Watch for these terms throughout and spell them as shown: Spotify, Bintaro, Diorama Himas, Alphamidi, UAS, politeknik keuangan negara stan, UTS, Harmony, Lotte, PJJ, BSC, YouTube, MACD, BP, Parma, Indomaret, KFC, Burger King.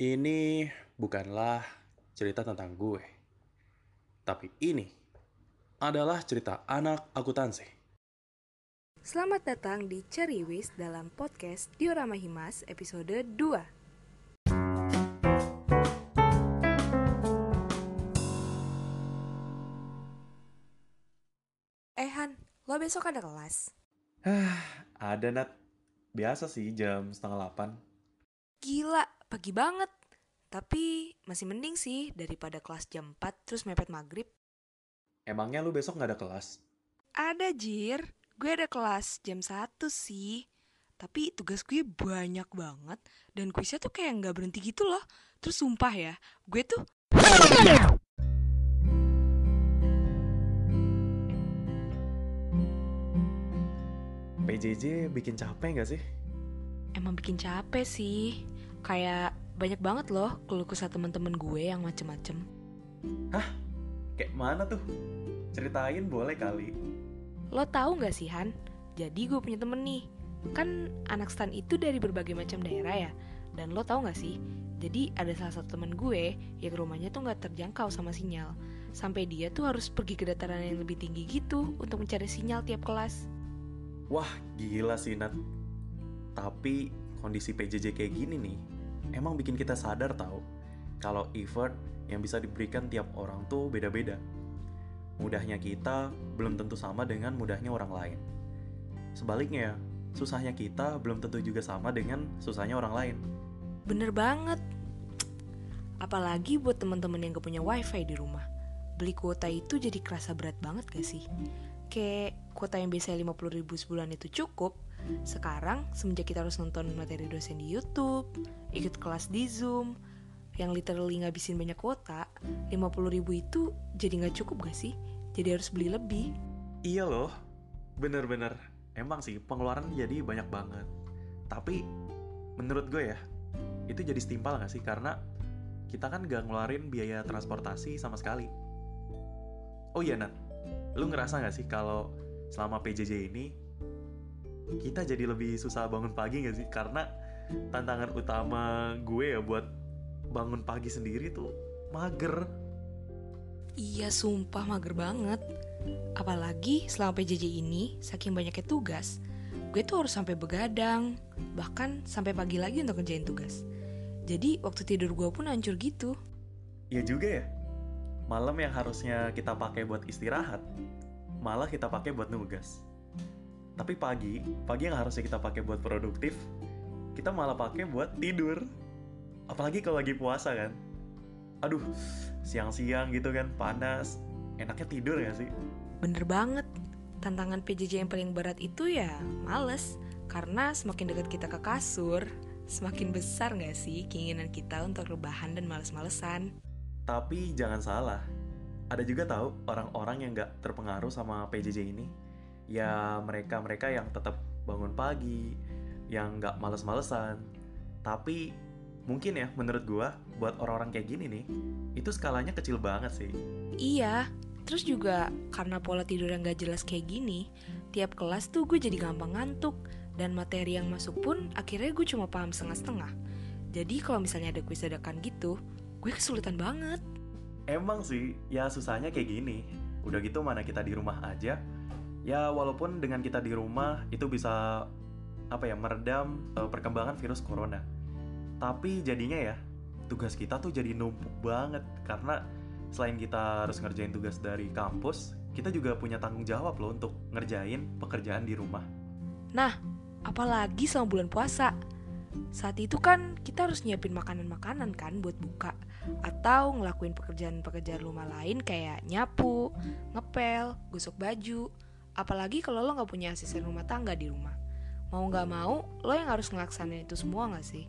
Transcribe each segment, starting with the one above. Ini bukanlah cerita tentang gue, tapi ini adalah cerita anak akuntansi. Selamat datang di Ceriwis dalam podcast Diorama Himas episode 2. Lo besok ada kelas? Ada, Nat. Biasa sih jam 7:30. Gila, pagi banget. Tapi masih mending sih daripada kelas jam 4 terus mepet maghrib. Emangnya lo besok gak ada kelas? Ada, Jir. Gue ada kelas jam 1 sih. Tapi tugas gue banyak banget. Dan kuisnya tuh kayak gak berhenti gitu loh. Terus sumpah ya, gue tuh... PJJ bikin capek gak sih? Emang bikin capek sih. Kayak banyak banget loh keluh kesah temen-temen gue yang macem-macem. Hah? Kayak mana tuh? Ceritain boleh kali. Lo tahu gak sih, Han? Jadi gue punya temen nih. Kan anak stan itu dari berbagai macam daerah ya. Dan lo tahu gak sih? Jadi ada salah satu temen gue yang rumahnya tuh gak terjangkau sama sinyal. Sampai dia tuh harus pergi ke dataran yang lebih tinggi gitu untuk mencari sinyal tiap kelas. Wah, gila sih, Nat. Tapi kondisi PJJ kayak gini nih, emang bikin kita sadar tahu kalau effort yang bisa diberikan tiap orang tuh beda-beda. Mudahnya kita belum tentu sama dengan mudahnya orang lain. Sebaliknya, susahnya kita belum tentu juga sama dengan susahnya orang lain. Bener banget. Apalagi buat teman-teman yang gak punya wifi di rumah. Beli kuota itu jadi kerasa berat banget gak sih? Kayak kuota yang biasanya 50.000 sebulan itu cukup, sekarang semenjak kita harus nonton materi dosen di YouTube, ikut kelas di Zoom, yang literally ngabisin banyak kuota, 50.000 itu jadi nggak cukup gak sih? Jadi harus beli lebih. Iya loh, bener-bener. Emang sih pengeluaran jadi banyak banget. Tapi menurut gue ya, itu jadi setimpal gak sih? Karena kita kan nggak ngeluarin biaya transportasi sama sekali. Oh iya, Nat. Lu ngerasa gak sih kalau selama PJJ ini kita jadi lebih susah bangun pagi gak sih? Karena tantangan utama gue ya buat bangun pagi sendiri tuh mager. Iya sumpah mager banget. Apalagi selama PJJ ini saking banyaknya tugas, gue tuh harus sampai begadang, bahkan sampai pagi lagi untuk ngerjain tugas. Jadi waktu tidur gue pun hancur gitu. Iya juga ya. Malam yang harusnya kita pakai buat istirahat, malah kita pakai buat nugas. Tapi pagi yang harusnya kita pakai buat produktif, kita malah pakai buat tidur. Apalagi kalau lagi puasa kan. Aduh, siang-siang gitu kan, panas. Enaknya tidur gak sih? Bener banget. Tantangan PJJ yang paling berat itu ya males. Karena semakin dekat kita ke kasur, semakin besar gak sih keinginan kita untuk rebahan dan males-malesan. Tapi jangan salah, ada juga tahu orang-orang yang nggak terpengaruh sama PJJ ini. Ya mereka-mereka yang tetap bangun pagi, yang nggak males-malesan. Tapi mungkin ya menurut gue, buat orang-orang kayak gini nih, itu skalanya kecil banget sih. Iya, terus juga karena pola tidur yang nggak jelas kayak gini, tiap kelas tuh gue jadi gampang ngantuk. Dan materi yang masuk pun akhirnya gue cuma paham setengah-setengah. Jadi kalau misalnya ada kuis dadakan gitu, gue kesulitan banget. Emang sih, ya susahnya kayak gini. Udah gitu mana kita di rumah aja. Ya walaupun dengan kita di rumah itu bisa meredam perkembangan virus corona. Tapi jadinya ya tugas kita tuh jadi numpuk banget. Karena selain kita harus ngerjain tugas dari kampus, kita juga punya tanggung jawab loh untuk ngerjain pekerjaan di rumah. Nah, apalagi selama bulan puasa. Saat itu kan kita harus nyiapin makanan-makanan kan buat buka. Atau ngelakuin pekerjaan-pekerjaan rumah lain kayak nyapu, ngepel, gosok baju. Apalagi kalau lo gak punya asisten rumah tangga di rumah. Mau gak mau, lo yang harus ngelaksanain itu semua gak sih?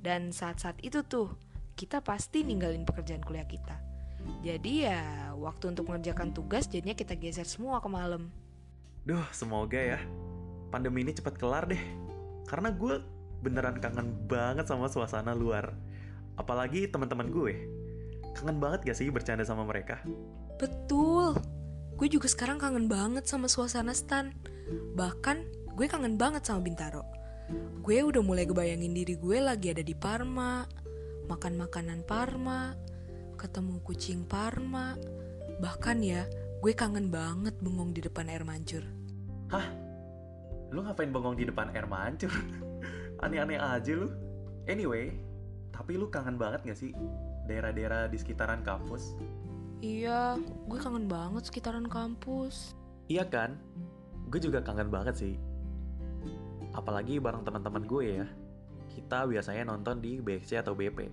Dan saat-saat itu tuh, kita pasti ninggalin pekerjaan kuliah kita. Jadi ya, waktu untuk mengerjakan tugas jadinya kita geser semua ke malam. Duh, semoga ya pandemi ini cepat kelar deh. Karena gue beneran kangen banget sama suasana luar. Apalagi teman-teman gue. Kangen banget gak sih bercanda sama mereka? Betul. Gue juga sekarang kangen banget sama suasana stan. Bahkan gue kangen banget sama Bintaro. Gue udah mulai kebayangin diri gue lagi ada di Parma, makan makanan Parma, ketemu kucing Parma. Bahkan ya, gue kangen banget bengong di depan air mancur. Hah? Lu ngapain bengong di depan air mancur? Aneh-aneh aja lu. Anyway, tapi lu kangen banget gak sih daerah-daerah di sekitaran kampus? Iya, gue kangen banget sekitaran kampus. Iya kan? Gue juga kangen banget sih. Apalagi bareng teman-teman gue ya. Kita biasanya nonton di BSC atau BP.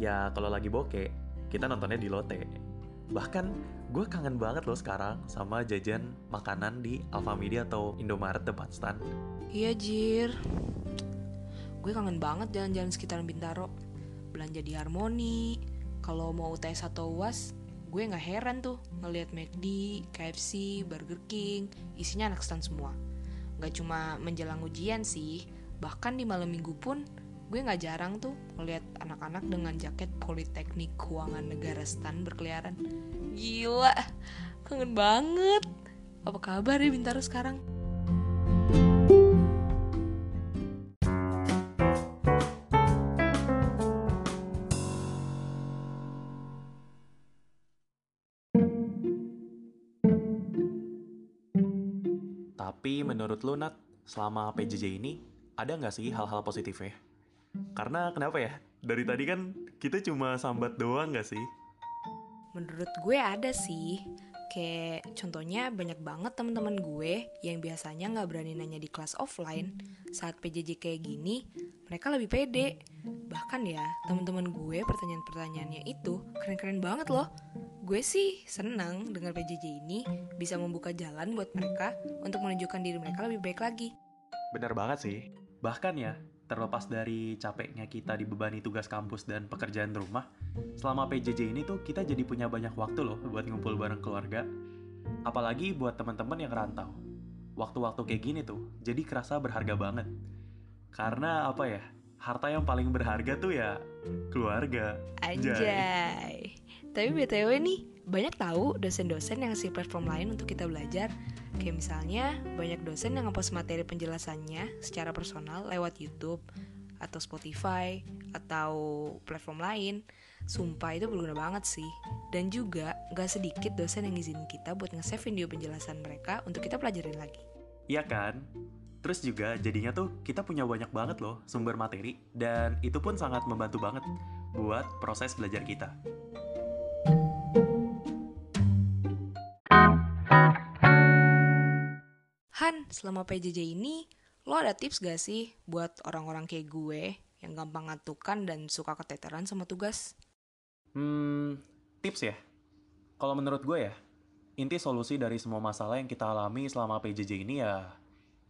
Ya, kalau lagi bokeh, kita nontonnya di Lotte. Bahkan, gue kangen banget loh sekarang sama jajan makanan di Alphamidi atau Indomaret depan stan. Iya, Jir. Gue kangen banget jalan-jalan sekitaran Bintaro. Belanja di Harmony. Kalau mau UTS atau UAS, gue gak heran tuh ngeliat MACD, KFC, Burger King. Isinya anak stan semua. Gak cuma menjelang ujian sih. Bahkan di malam minggu pun, gue gak jarang tuh ngeliat anak-anak dengan jaket politeknik keuangan negara stan berkeliaran. Gila, kangen banget. Apa kabar ya Bintaro sekarang? Tapi menurut lu Nat, selama PJJ ini ada gak sih hal-hal positifnya? Karena kenapa ya? Dari tadi kan kita cuma sambat doang gak sih? Menurut gue ada sih. Kayak contohnya banyak banget teman-teman gue yang biasanya gak berani nanya di kelas offline. Saat PJJ kayak gini, mereka lebih pede. Bahkan ya, teman-teman gue pertanyaan-pertanyaannya itu keren-keren banget loh. Gue sih senang dengan PJJ ini bisa membuka jalan buat mereka untuk menunjukkan diri mereka lebih baik lagi. Benar banget sih. Bahkan ya, terlepas dari capeknya kita dibebani tugas kampus dan pekerjaan rumah, selama PJJ ini tuh kita jadi punya banyak waktu loh buat ngumpul bareng keluarga. Apalagi buat teman-teman yang rantau. Waktu-waktu kayak gini tuh jadi kerasa berharga banget. Karena apa ya, harta yang paling berharga tuh ya keluarga. Anjay. Tapi BTW nih, banyak tahu dosen-dosen yang ngasih platform lain untuk kita belajar. Kayak misalnya, banyak dosen yang ngepost materi penjelasannya secara personal lewat YouTube, atau Spotify, atau platform lain. Sumpah itu berguna banget sih. Dan juga, gak sedikit dosen yang ngizinin kita buat nge-save video penjelasan mereka untuk kita pelajarin lagi. Iya kan? Terus juga jadinya tuh kita punya banyak banget loh sumber materi, dan itu pun sangat membantu banget buat proses belajar kita. Han, selama PJJ ini, lo ada tips gak sih buat orang-orang kayak gue yang gampang ngantukan dan suka keteteran sama tugas? Tips ya? Kalau menurut gue ya, inti solusi dari semua masalah yang kita alami selama PJJ ini ya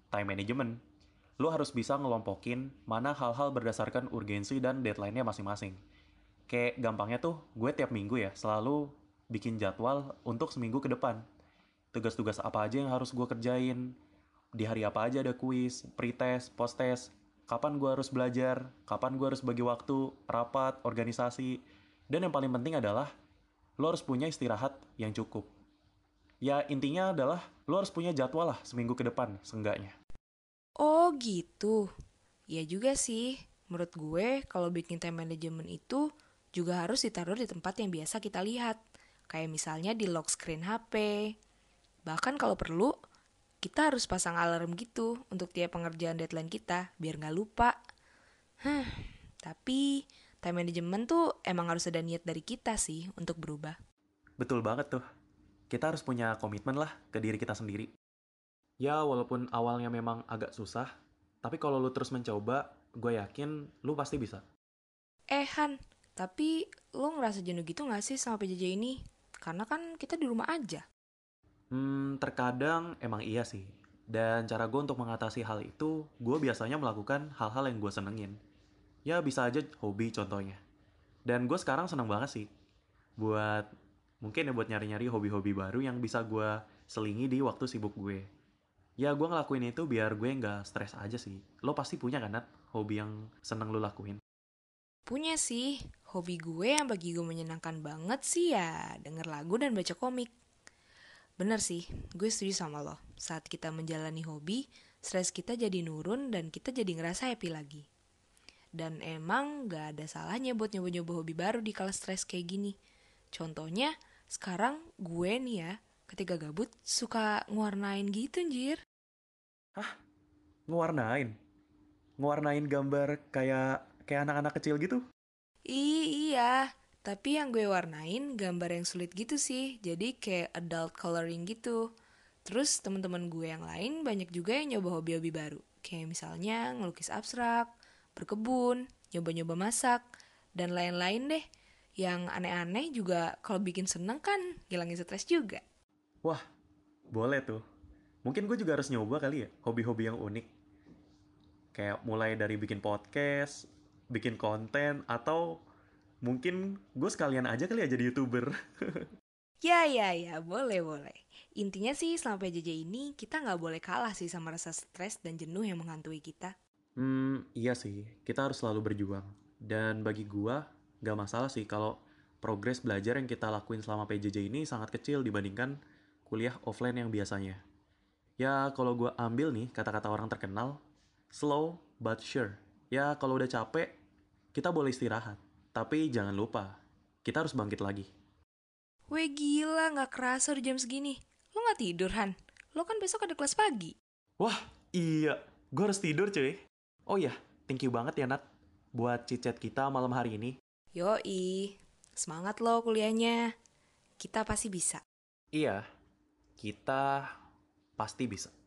time management. Lo harus bisa ngelompokin mana hal-hal berdasarkan urgensi dan deadline-nya masing-masing. Kayak gampangnya tuh, gue tiap minggu ya selalu bikin jadwal untuk seminggu ke depan. Tugas-tugas apa aja yang harus gue kerjain, di hari apa aja ada kuis, pretest, posttest, kapan gue harus belajar, kapan gue harus bagi waktu, rapat, organisasi. Dan yang paling penting adalah, lo harus punya istirahat yang cukup. Ya intinya adalah, lo harus punya jadwal lah seminggu ke depan, seenggaknya. Oh gitu. Ya juga sih, menurut gue kalau bikin time management itu juga harus ditaruh di tempat yang biasa kita lihat. Kayak misalnya di lock screen HP. Bahkan kalau perlu, kita harus pasang alarm gitu untuk tiap pengerjaan deadline kita, biar nggak lupa. Tapi time management tuh emang harus ada niat dari kita sih untuk berubah. Betul banget tuh. Kita harus punya komitmen lah ke diri kita sendiri. Ya, walaupun awalnya memang agak susah, tapi kalau lu terus mencoba, gue yakin lu pasti bisa. Han, tapi lu ngerasa jenuh gitu nggak sih sama PJJ ini? Karena kan kita di rumah aja. Terkadang emang iya sih. Dan cara gue untuk mengatasi hal itu, gue biasanya melakukan hal-hal yang gue senengin. Ya bisa aja hobi contohnya. Dan gue sekarang seneng banget sih buat, mungkin ya buat nyari-nyari hobi-hobi baru yang bisa gue selingi di waktu sibuk gue. Ya gue ngelakuin itu biar gue gak stres aja sih. Lo pasti punya kan Nat, hobi yang seneng lo lakuin? Punya sih. Hobi gue yang bagi gue menyenangkan banget sih ya denger lagu dan baca komik. Bener sih, gue setuju sama lo. Saat kita menjalani hobi, stres kita jadi nurun dan kita jadi ngerasa happy lagi. Dan emang gak ada salahnya buat nyoba-nyoba hobi baru di kala stres kayak gini. Contohnya, sekarang gue nih ya, ketika gabut suka ngewarnain gitu, anjir. Hah? Ngewarnain? Ngewarnain gambar kayak anak-anak kecil gitu? Iya, tapi yang gue warnain gambar yang sulit gitu sih, jadi kayak adult coloring gitu. Terus teman-teman gue yang lain banyak juga yang nyoba hobi-hobi baru. Kayak misalnya ngelukis abstrak, berkebun, nyoba-nyoba masak, dan lain-lain deh. Yang aneh-aneh juga kalau bikin seneng kan ngilangin stres juga. Wah, boleh tuh. Mungkin gue juga harus nyoba kali ya, hobi-hobi yang unik. Kayak mulai dari bikin podcast, bikin konten, atau mungkin gue sekalian aja kali ya jadi YouTuber. Ya, boleh. Intinya sih selama PJJ ini kita nggak boleh kalah sih sama rasa stres dan jenuh yang menghantui kita. Iya sih, kita harus selalu berjuang. Dan bagi gua, nggak masalah sih kalau progres belajar yang kita lakuin selama PJJ ini sangat kecil dibandingkan kuliah offline yang biasanya. Ya, kalau gua ambil nih kata-kata orang terkenal, slow but sure. Ya, kalau udah capek, kita boleh istirahat. Tapi jangan lupa, kita harus bangkit lagi. Weh gila, gak kerasa udah jam segini. Lo gak tidur, Han? Lo kan besok ada kelas pagi. Wah, iya. Gue harus tidur, cuy. Oh iya, thank you banget ya, Nat. Buat chit-chat kita malam hari ini. Yoi, semangat lo kuliahnya. Kita pasti bisa. Iya, kita pasti bisa.